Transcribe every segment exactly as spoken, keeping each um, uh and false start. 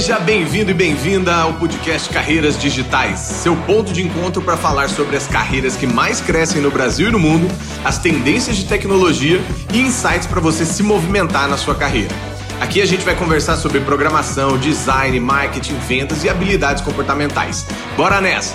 Seja bem-vindo e bem-vinda ao podcast Carreiras Digitais, seu ponto de encontro para falar sobre as carreiras que mais crescem no Brasil e no mundo, as tendências de tecnologia e insights para você se movimentar na sua carreira. Aqui a gente vai conversar sobre programação, design, marketing, vendas e habilidades comportamentais. Bora nessa!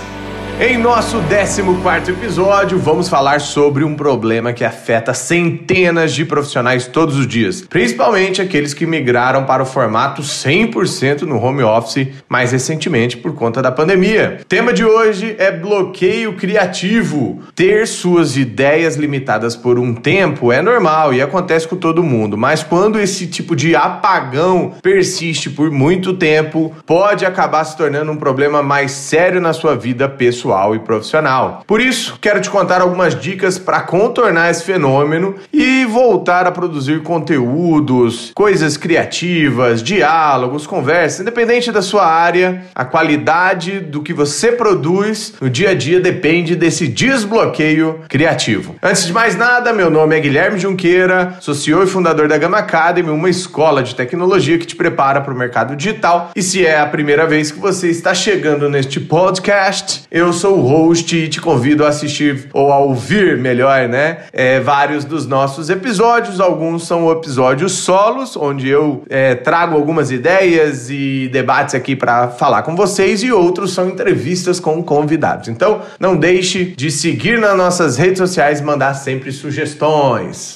Em nosso décimo quarto episódio, vamos falar sobre um problema que afeta centenas de profissionais todos os dias, principalmente aqueles que migraram para o formato cem por cento no home office mais recentemente por conta da pandemia. O tema de hoje é bloqueio criativo. Ter suas ideias limitadas por um tempo é normal e acontece com todo mundo, mas quando esse tipo de apagão persiste por muito tempo, pode acabar se tornando um problema mais sério na sua vida pessoal. pessoal e profissional. Por isso, quero te contar algumas dicas para contornar esse fenômeno e voltar a produzir conteúdos, coisas criativas, diálogos, conversas, independente da sua área, a qualidade do que você produz no dia a dia depende desse desbloqueio criativo. Antes de mais nada, meu nome é Guilherme Junqueira, sou C E O e fundador da Gama Academy, uma escola de tecnologia que te prepara para o mercado digital. E se é a primeira vez que você está chegando neste podcast, eu sou o host e te convido a assistir, ou a ouvir, melhor, né? É, vários dos nossos episódios. Alguns são episódios solos, onde eu é, trago algumas ideias e debates aqui para falar com vocês, e outros são entrevistas com convidados. Então, não deixe de seguir nas nossas redes sociais e mandar sempre sugestões.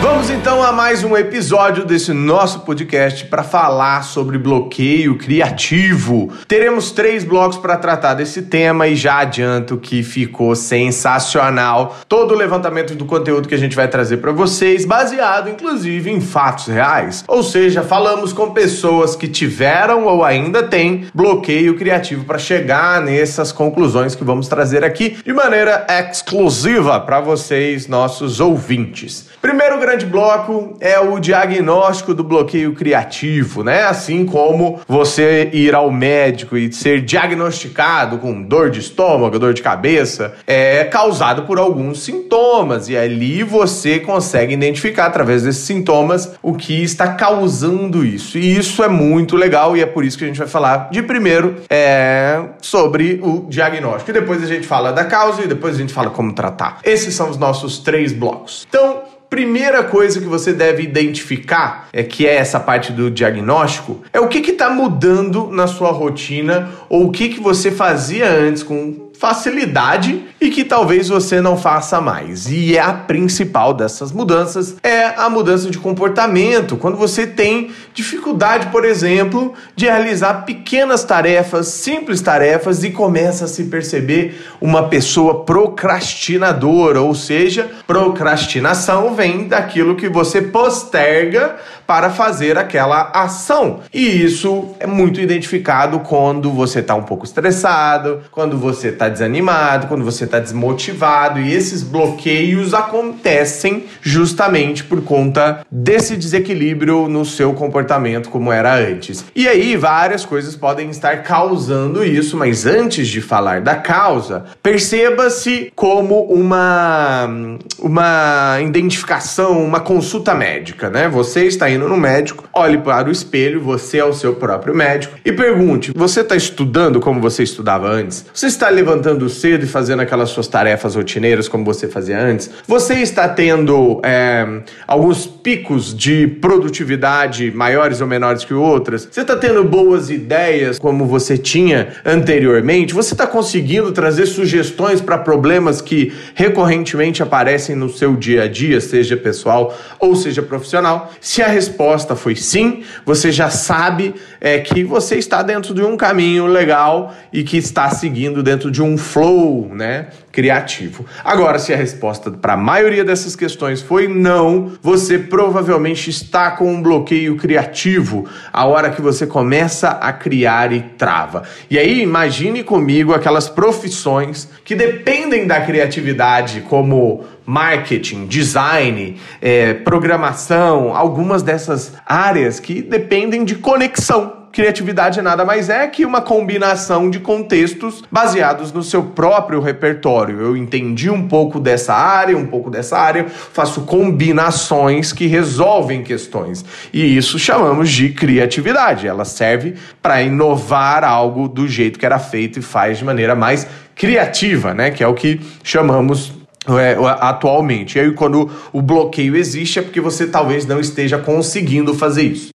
Vamos então a mais um episódio desse nosso podcast para falar sobre bloqueio criativo. Teremos três blocos para tratar desse tema e já adianto que ficou sensacional todo o levantamento do conteúdo que a gente vai trazer para vocês, baseado inclusive em fatos reais. Ou seja, falamos com pessoas que tiveram ou ainda têm bloqueio criativo para chegar nessas conclusões que vamos trazer aqui de maneira exclusiva para vocês, nossos ouvintes. Primeiro grande bloco é o diagnóstico do bloqueio criativo, né? Assim como você ir ao médico e ser diagnosticado com dor de estômago, dor de cabeça, é causado por alguns sintomas, e ali você consegue identificar através desses sintomas o que está causando isso. E isso é muito legal e é por isso que a gente vai falar de primeiro é, sobre o diagnóstico. E depois a gente fala da causa e depois a gente fala como tratar. Esses são os nossos três blocos. Então, primeira coisa que você deve identificar, é que é essa parte do diagnóstico, é o que que está mudando na sua rotina ou o que que você fazia antes com facilidade e que talvez você não faça mais. E a principal dessas mudanças é a mudança de comportamento. Quando você tem dificuldade, por exemplo, de realizar pequenas tarefas, simples tarefas, e começa a se perceber uma pessoa procrastinadora, ou seja, procrastinação vem daquilo que você posterga para fazer aquela ação. E isso é muito identificado quando você está um pouco estressado, quando você está desanimado, quando você está desmotivado, e esses bloqueios acontecem justamente por conta desse desequilíbrio no seu comportamento como era antes. E aí várias coisas podem estar causando isso, mas antes de falar da causa, perceba-se como uma, uma identificação, uma consulta médica, né? Você está indo no médico, olhe para o espelho, você é o seu próprio médico, e pergunte: você está estudando como você estudava antes? Você está levantando cedo e fazendo aquela aquelas suas tarefas rotineiras como você fazia antes? Você está tendo é, alguns picos de produtividade maiores ou menores que outras? Você está tendo boas ideias como você tinha anteriormente? Você está conseguindo trazer sugestões para problemas que recorrentemente aparecem no seu dia a dia, seja pessoal ou seja profissional? Se a resposta foi sim, você já sabe é, que você está dentro de um caminho legal e que está seguindo dentro de um flow, né? criativo. Agora, se a resposta para a maioria dessas questões foi não, você provavelmente está com um bloqueio criativo a hora que você começa a criar e trava. E aí, imagine comigo aquelas profissões que dependem da criatividade, como marketing, design, é, programação, algumas dessas áreas que dependem de conexão. criatividade nada mais é que uma combinação de contextos baseados no seu próprio repertório. Eu entendi um pouco dessa área, um pouco dessa área, faço combinações que resolvem questões. E isso chamamos de criatividade. Ela serve para inovar algo do jeito que era feito e faz de maneira mais criativa, né? Que é o que chamamos atualmente. E aí, quando o bloqueio existe, é porque você talvez não esteja conseguindo fazer isso.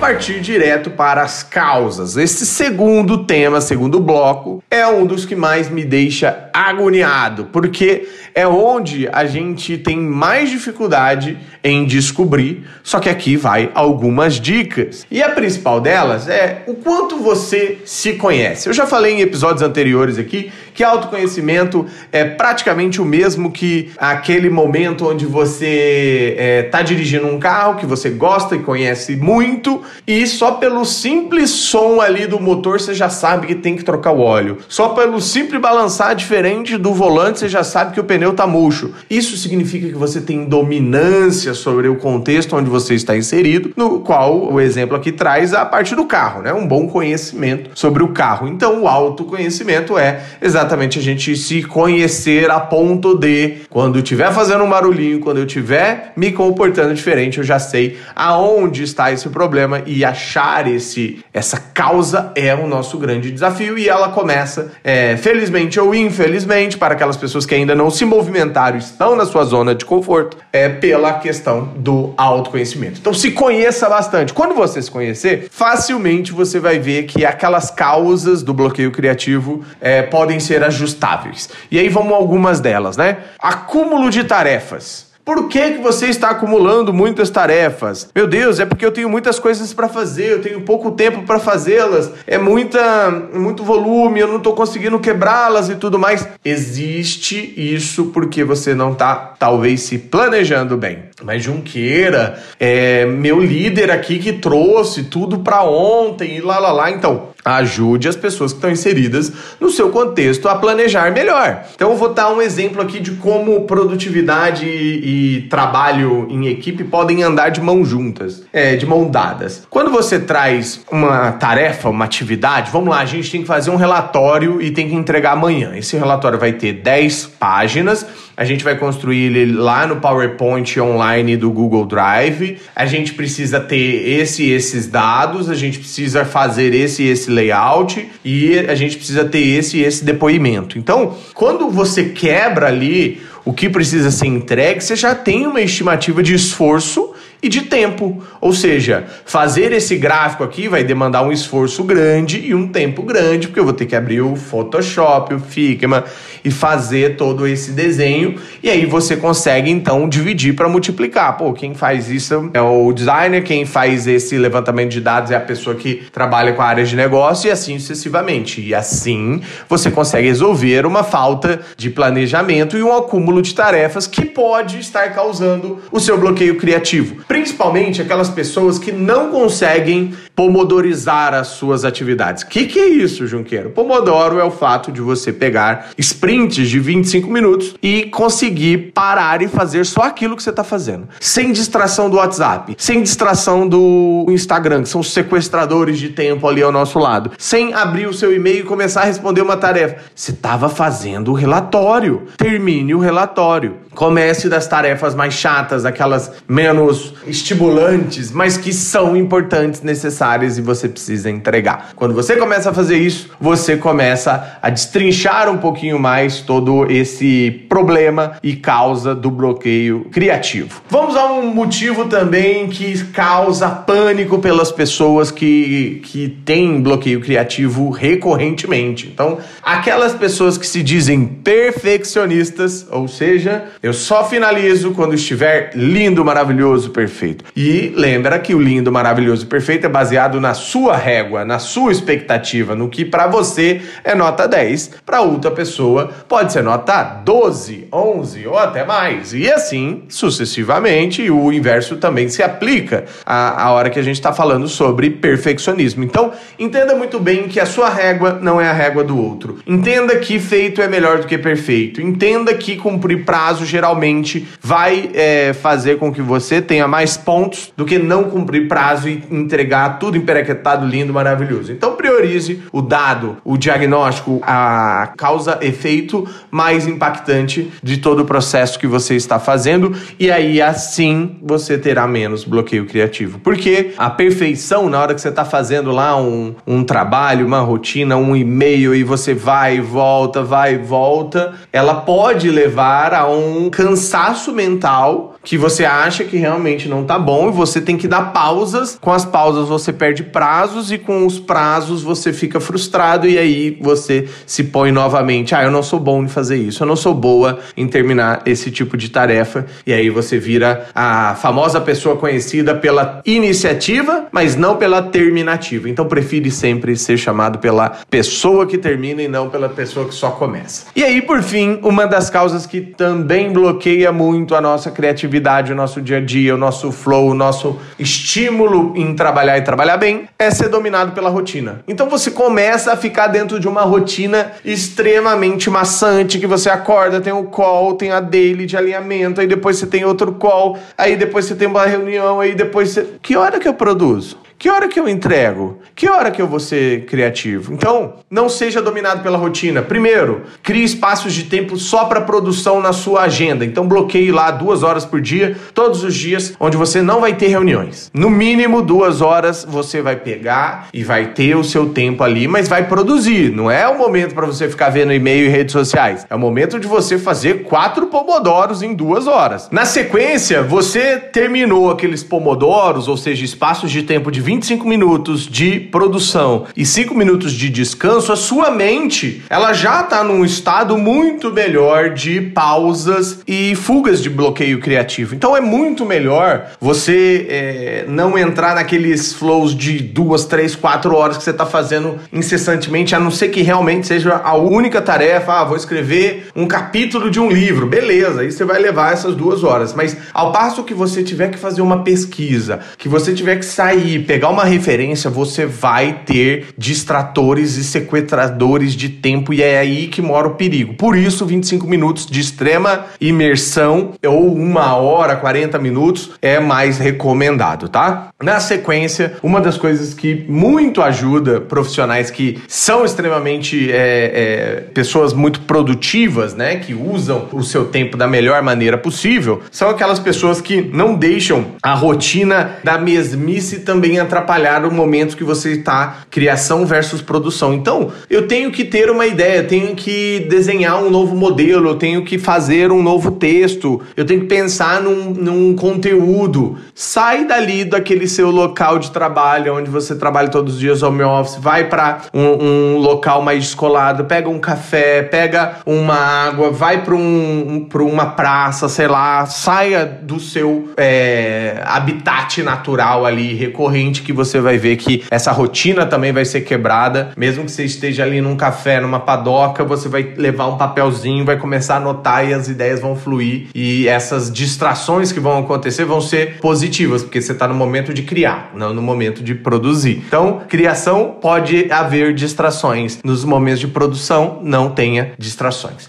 Partir direto para as causas. Esse segundo tema, segundo bloco, é um dos que mais me deixa agoniado, porque é onde a gente tem mais dificuldade em descobrir, só que aqui vai algumas dicas. E a principal delas é o quanto você se conhece. Eu já falei em episódios anteriores aqui que autoconhecimento é praticamente o mesmo que aquele momento onde você está dirigindo um carro que você gosta e conhece muito, e só pelo simples som ali do motor você já sabe que tem que trocar o óleo. Só pelo simples balançar diferente do volante você já sabe que o pneu tá murcho. Isso significa que você tem dominância sobre o contexto onde você está inserido, no qual o exemplo aqui traz a parte do carro, né? Um bom conhecimento sobre o carro. Então o autoconhecimento é exatamente a gente se conhecer a ponto de, quando eu estiver fazendo um barulhinho, quando eu estiver me comportando diferente, eu já sei aonde está esse problema. E achar esse, essa causa é o nosso grande desafio, e ela começa, é, felizmente ou infelizmente, para aquelas pessoas que ainda não se movimentaram, estão na sua zona de conforto, é pela questão do autoconhecimento. Então se conheça bastante. Quando você se conhecer, facilmente você vai ver que aquelas causas do bloqueio criativo é, podem ser ajustáveis. E aí vamos algumas delas, né? Acúmulo de tarefas. Por que que você está acumulando muitas tarefas? Meu Deus, é porque eu tenho muitas coisas para fazer, eu tenho pouco tempo para fazê-las, é muita, muito volume, eu não estou conseguindo quebrá-las e tudo mais. Existe isso porque você não está, talvez, se planejando bem. Mas Junqueira, é meu líder aqui que trouxe tudo para ontem e lá, lá, lá, então... Ajude as pessoas que estão inseridas no seu contexto a planejar melhor. Então eu vou dar um exemplo aqui de como produtividade e, e trabalho em equipe podem andar de mão juntas, é, de mão dadas. Quando você traz uma tarefa, uma atividade, vamos lá, a gente tem que fazer um relatório e tem que entregar amanhã. Esse relatório vai ter dez páginas, a gente vai construir ele lá no PowerPoint online do Google Drive, a gente precisa ter esse e esses dados, a gente precisa fazer esse e esse layout, e a gente precisa ter esse e esse depoimento. Então, quando você quebra ali o que precisa ser entregue, você já tem uma estimativa de esforço e de tempo. Ou seja, fazer esse gráfico aqui vai demandar um esforço grande e um tempo grande, porque eu vou ter que abrir o Photoshop, o Figma e fazer todo esse desenho. E aí você consegue, então, dividir para multiplicar. Pô, quem faz isso é o designer, quem faz esse levantamento de dados é a pessoa que trabalha com a área de negócio, e assim sucessivamente. E assim você consegue resolver uma falta de planejamento e um acúmulo de tarefas que pode estar causando o seu bloqueio criativo. Principalmente aquelas pessoas que não conseguem pomodorizar as suas atividades. O que, que é isso, Junqueiro? Pomodoro é o fato de você pegar sprints de vinte e cinco minutos e conseguir parar e fazer só aquilo que você está fazendo. Sem distração do WhatsApp, sem distração do Instagram, que são os sequestradores de tempo ali ao nosso lado. Sem abrir o seu e-mail e começar a responder uma tarefa. Você estava fazendo o relatório. Termine o relatório. Comece das tarefas mais chatas, aquelas menos estimulantes, mas que são importantes, necessárias, e você precisa entregar. Quando você começa a fazer isso, você começa a destrinchar um pouquinho mais todo esse problema e causa do bloqueio criativo. Vamos a um motivo também que causa pânico pelas pessoas que, que têm bloqueio criativo recorrentemente. Então, aquelas pessoas que se dizem perfeccionistas, ou seja, eu só finalizo quando estiver lindo, maravilhoso, perfeito. E lembra que o lindo, maravilhoso, perfeito é baseado na sua régua, na sua expectativa, no que para você é nota dez, para outra pessoa pode ser nota doze, onze ou até mais. E assim, sucessivamente, o inverso também se aplica à, à hora que a gente está falando sobre perfeccionismo. Então, entenda muito bem que a sua régua não é a régua do outro. Entenda que feito é melhor do que perfeito. Entenda que cumprir prazo geralmente vai é, fazer com que você tenha mais pontos do que não cumprir prazo e entregar tudo emperequetado, lindo, maravilhoso. Então priorize o dado, o diagnóstico, a causa-efeito mais impactante de todo o processo que você está fazendo, e aí assim você terá menos bloqueio criativo. Porque a perfeição, na hora que você está fazendo lá um, um trabalho, uma rotina, um e-mail, e você vai e volta, vai e volta, ela pode levar a um cansaço mental que você acha que realmente não tá bom, e você tem que dar pausas. Com as pausas você perde prazos, e com os prazos você fica frustrado, e aí você se põe novamente, ah, eu não sou bom em fazer isso, eu não sou boa em terminar esse tipo de tarefa, e aí você vira a famosa pessoa conhecida pela iniciativa, mas não pela terminativa. Então prefiro sempre ser chamado pela pessoa que termina e não pela pessoa que só começa. E aí, por fim, uma das causas que também bloqueia muito a nossa criatividade, o nosso dia a dia, o nosso flow, o nosso estímulo em trabalhar e trabalhar bem, é ser dominado pela rotina. Então você começa a ficar dentro de uma rotina extremamente maçante, que você acorda, tem o call, tem a daily de alinhamento, aí depois você tem outro call, aí depois você tem uma reunião, aí depois você... Que hora que eu produzo? Que hora que eu entrego? Que hora que eu vou ser criativo? Então, não seja dominado pela rotina. Primeiro, crie espaços de tempo só para produção na sua agenda. Então, bloqueie lá duas horas por dia, todos os dias, onde você não vai ter reuniões. No mínimo, duas horas você vai pegar e vai ter o seu tempo ali, mas vai produzir. Não é o momento para você ficar vendo e-mail e redes sociais. É o momento de você fazer quatro pomodoros em duas horas. Na sequência, você terminou aqueles pomodoros, ou seja, espaços de tempo de vinte e cinco minutos de produção e cinco minutos de descanso, a sua mente, ela já está num estado muito melhor de pausas e fugas de bloqueio criativo. Então é muito melhor você é, não entrar naqueles flows de duas, três, quatro horas que você está fazendo incessantemente, a não ser que realmente seja a única tarefa. Ah, vou escrever um capítulo de um livro. Beleza, aí você vai levar essas duas horas. Mas ao passo que você tiver que fazer uma pesquisa, que você tiver que sair, pegar uma referência, você vai ter distratores e sequestradores de tempo, e é aí que mora o perigo. Por isso, vinte e cinco minutos de extrema imersão ou uma hora, quarenta minutos é mais recomendado, tá? Na sequência, uma das coisas que muito ajuda profissionais que são extremamente é, é, pessoas muito produtivas, né, que usam o seu tempo da melhor maneira possível, são aquelas pessoas que não deixam a rotina da mesmice também atrapalhar o momento que você está criação versus produção. Então, eu tenho que ter uma ideia, eu tenho que desenhar um novo modelo, eu tenho que fazer um novo texto, eu tenho que pensar num, num conteúdo. Sai dali daquele seu local de trabalho, onde você trabalha todos os dias home office, vai para um, um local mais descolado, pega um café, pega uma água, vai para um, um, pra uma praça, sei lá, saia do seu é, habitat natural ali, recorrente, que você vai ver que essa rotina também vai ser quebrada. Mesmo que você esteja ali num café, numa padoca, você vai levar um papelzinho, vai começar a anotar, e as ideias vão fluir, e essas distrações que vão acontecer vão ser positivas, porque você está no momento de criar, não no momento de produzir. Então, criação, pode haver distrações. Nos momentos de produção, não tenha distrações.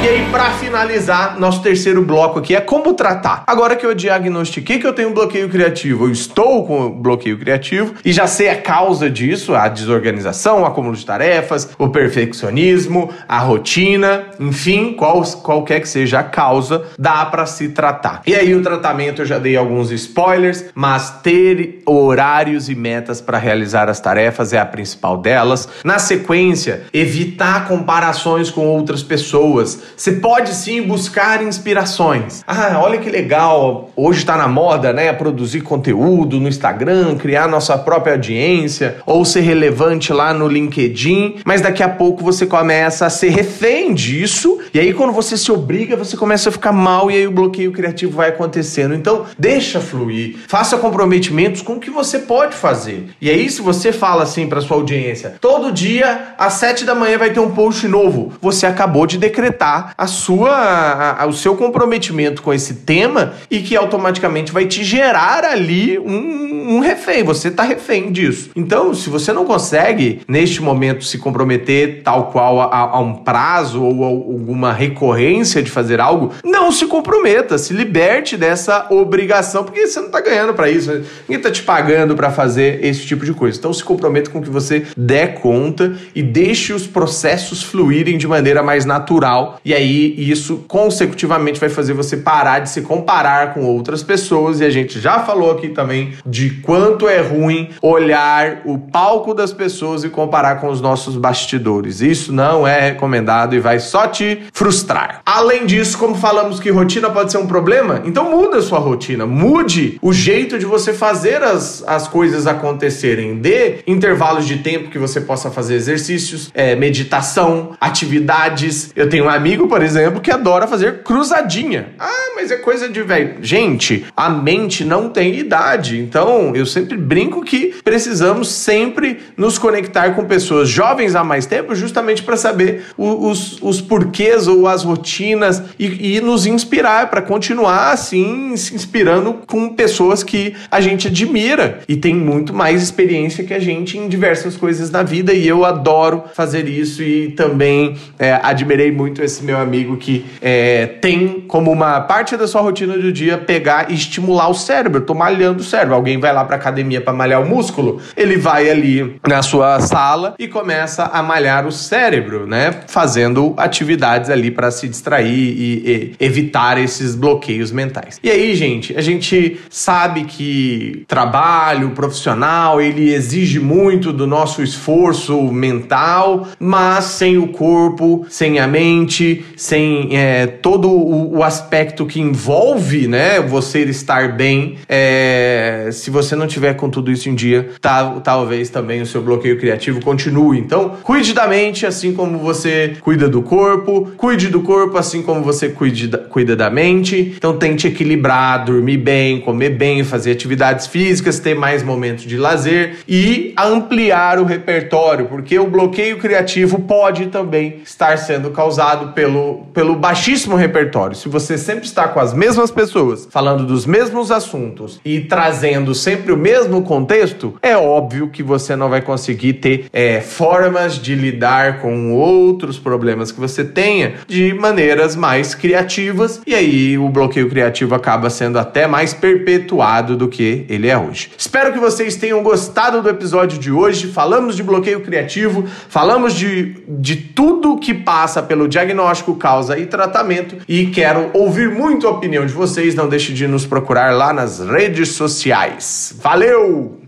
E aí, pra finalizar, nosso terceiro bloco aqui é como tratar. Agora que eu diagnostiquei que eu tenho um bloqueio criativo, eu estou com um bloqueio criativo e já sei a causa disso, a desorganização, o acúmulo de tarefas, o perfeccionismo, a rotina, enfim, qual, qualquer que seja a causa, dá pra se tratar. E aí, o tratamento, eu já dei alguns spoilers, mas ter horários e metas pra realizar as tarefas é a principal delas. Na sequência, evitar comparações com outras pessoas. Você pode sim buscar inspirações. Ah, olha que legal, hoje tá na moda, né, produzir conteúdo no Instagram, criar nossa própria audiência, ou ser relevante lá no LinkedIn, mas daqui a pouco você começa a ser refém disso, e aí quando você se obriga, você começa a ficar mal, e aí o bloqueio criativo vai acontecendo. Então, deixa fluir, faça comprometimentos com o que você pode fazer. E aí, se você fala assim pra sua audiência, todo dia, às sete da manhã vai ter um post novo, você acabou de decretar a, a sua, a, a, o seu comprometimento com esse tema e que automaticamente vai te gerar ali um, um refém. Você está refém disso. Então, se você não consegue, neste momento, se comprometer tal qual a, a um prazo ou a alguma recorrência de fazer algo, não se comprometa, se liberte dessa obrigação, porque você não está ganhando para isso, né? Ninguém está te pagando para fazer esse tipo de coisa. Então, se comprometa com o que você der conta e deixe os processos fluírem de maneira mais natural, e aí isso consecutivamente vai fazer você parar de se comparar com outras pessoas. E a gente já falou aqui também de quanto é ruim olhar o palco das pessoas e comparar com os nossos bastidores. Isso não é recomendado e vai só te frustrar. Além disso, como falamos que rotina pode ser um problema, então muda a sua rotina, mude o jeito de você fazer as, as coisas acontecerem. Dê intervalos de tempo que você possa fazer exercícios, é, meditação, atividades. Eu tenho um amigo, por exemplo, que adora fazer cruzadinha. Ah, mas é coisa de velho. Gente, a mente não tem idade, então eu sempre brinco que precisamos sempre nos conectar com pessoas jovens há mais tempo, justamente para saber os, os porquês ou as rotinas e, e nos inspirar para continuar assim, se inspirando com pessoas que a gente admira e tem muito mais experiência que a gente em diversas coisas na vida, e eu adoro fazer isso e também é, admirei muito esse meu amigo que é, tem como uma parte da sua rotina do dia pegar e estimular o cérebro. Eu tô malhando o cérebro, alguém vai lá pra academia pra malhar o músculo, ele vai ali na sua sala e começa a malhar o cérebro, né? Fazendo atividades ali pra se distrair e, e evitar esses bloqueios mentais. E aí, gente, a gente sabe que trabalho profissional, ele exige muito do nosso esforço mental, mas sem o corpo, sem a mente, sem é, todo o, o aspecto que envolve, né, você estar bem, é, se você não tiver com tudo isso em dia, tá, talvez também o seu bloqueio criativo continue. Então, cuide da mente assim como você cuida do corpo, cuide do corpo assim como você cuide da, cuida da mente. Então, tente equilibrar, dormir bem, comer bem, fazer atividades físicas, ter mais momentos de lazer e ampliar o repertório, porque o bloqueio criativo pode também estar sendo causado pelo, pelo baixíssimo repertório. Se você sempre está com as mesmas pessoas, falando dos mesmos assuntos e trazendo sempre o mesmo contexto, é óbvio que você não vai conseguir ter é, formas de lidar com outros problemas que você tenha de maneiras mais criativas, e aí o bloqueio criativo acaba sendo até mais perpetuado do que ele é hoje. Espero que vocês tenham gostado do episódio de hoje. Falamos de bloqueio criativo, falamos de, de tudo que passa pelo diagnóstico, causa e tratamento, e quero ouvir muito a opinião de vocês. Não deixe de nos procurar lá nas redes sociais. Valeu!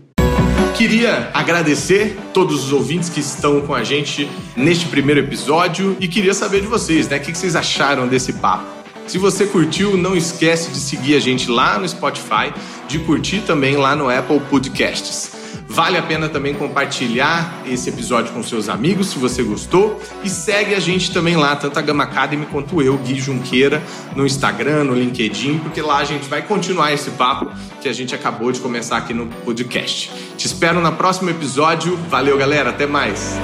Queria agradecer todos os ouvintes que estão com a gente neste primeiro episódio e queria saber de vocês, né? O que vocês acharam desse papo? Se você curtiu, não esquece de seguir a gente lá no Spotify, de curtir também lá no Apple Podcasts. Vale a pena também compartilhar esse episódio com seus amigos, se você gostou. E segue a gente também lá, tanto a Gama Academy quanto eu, Gui Junqueira, no Instagram, no LinkedIn, porque lá a gente vai continuar esse papo que a gente acabou de começar aqui no podcast. Te espero no próximo episódio. Valeu, galera. Até mais.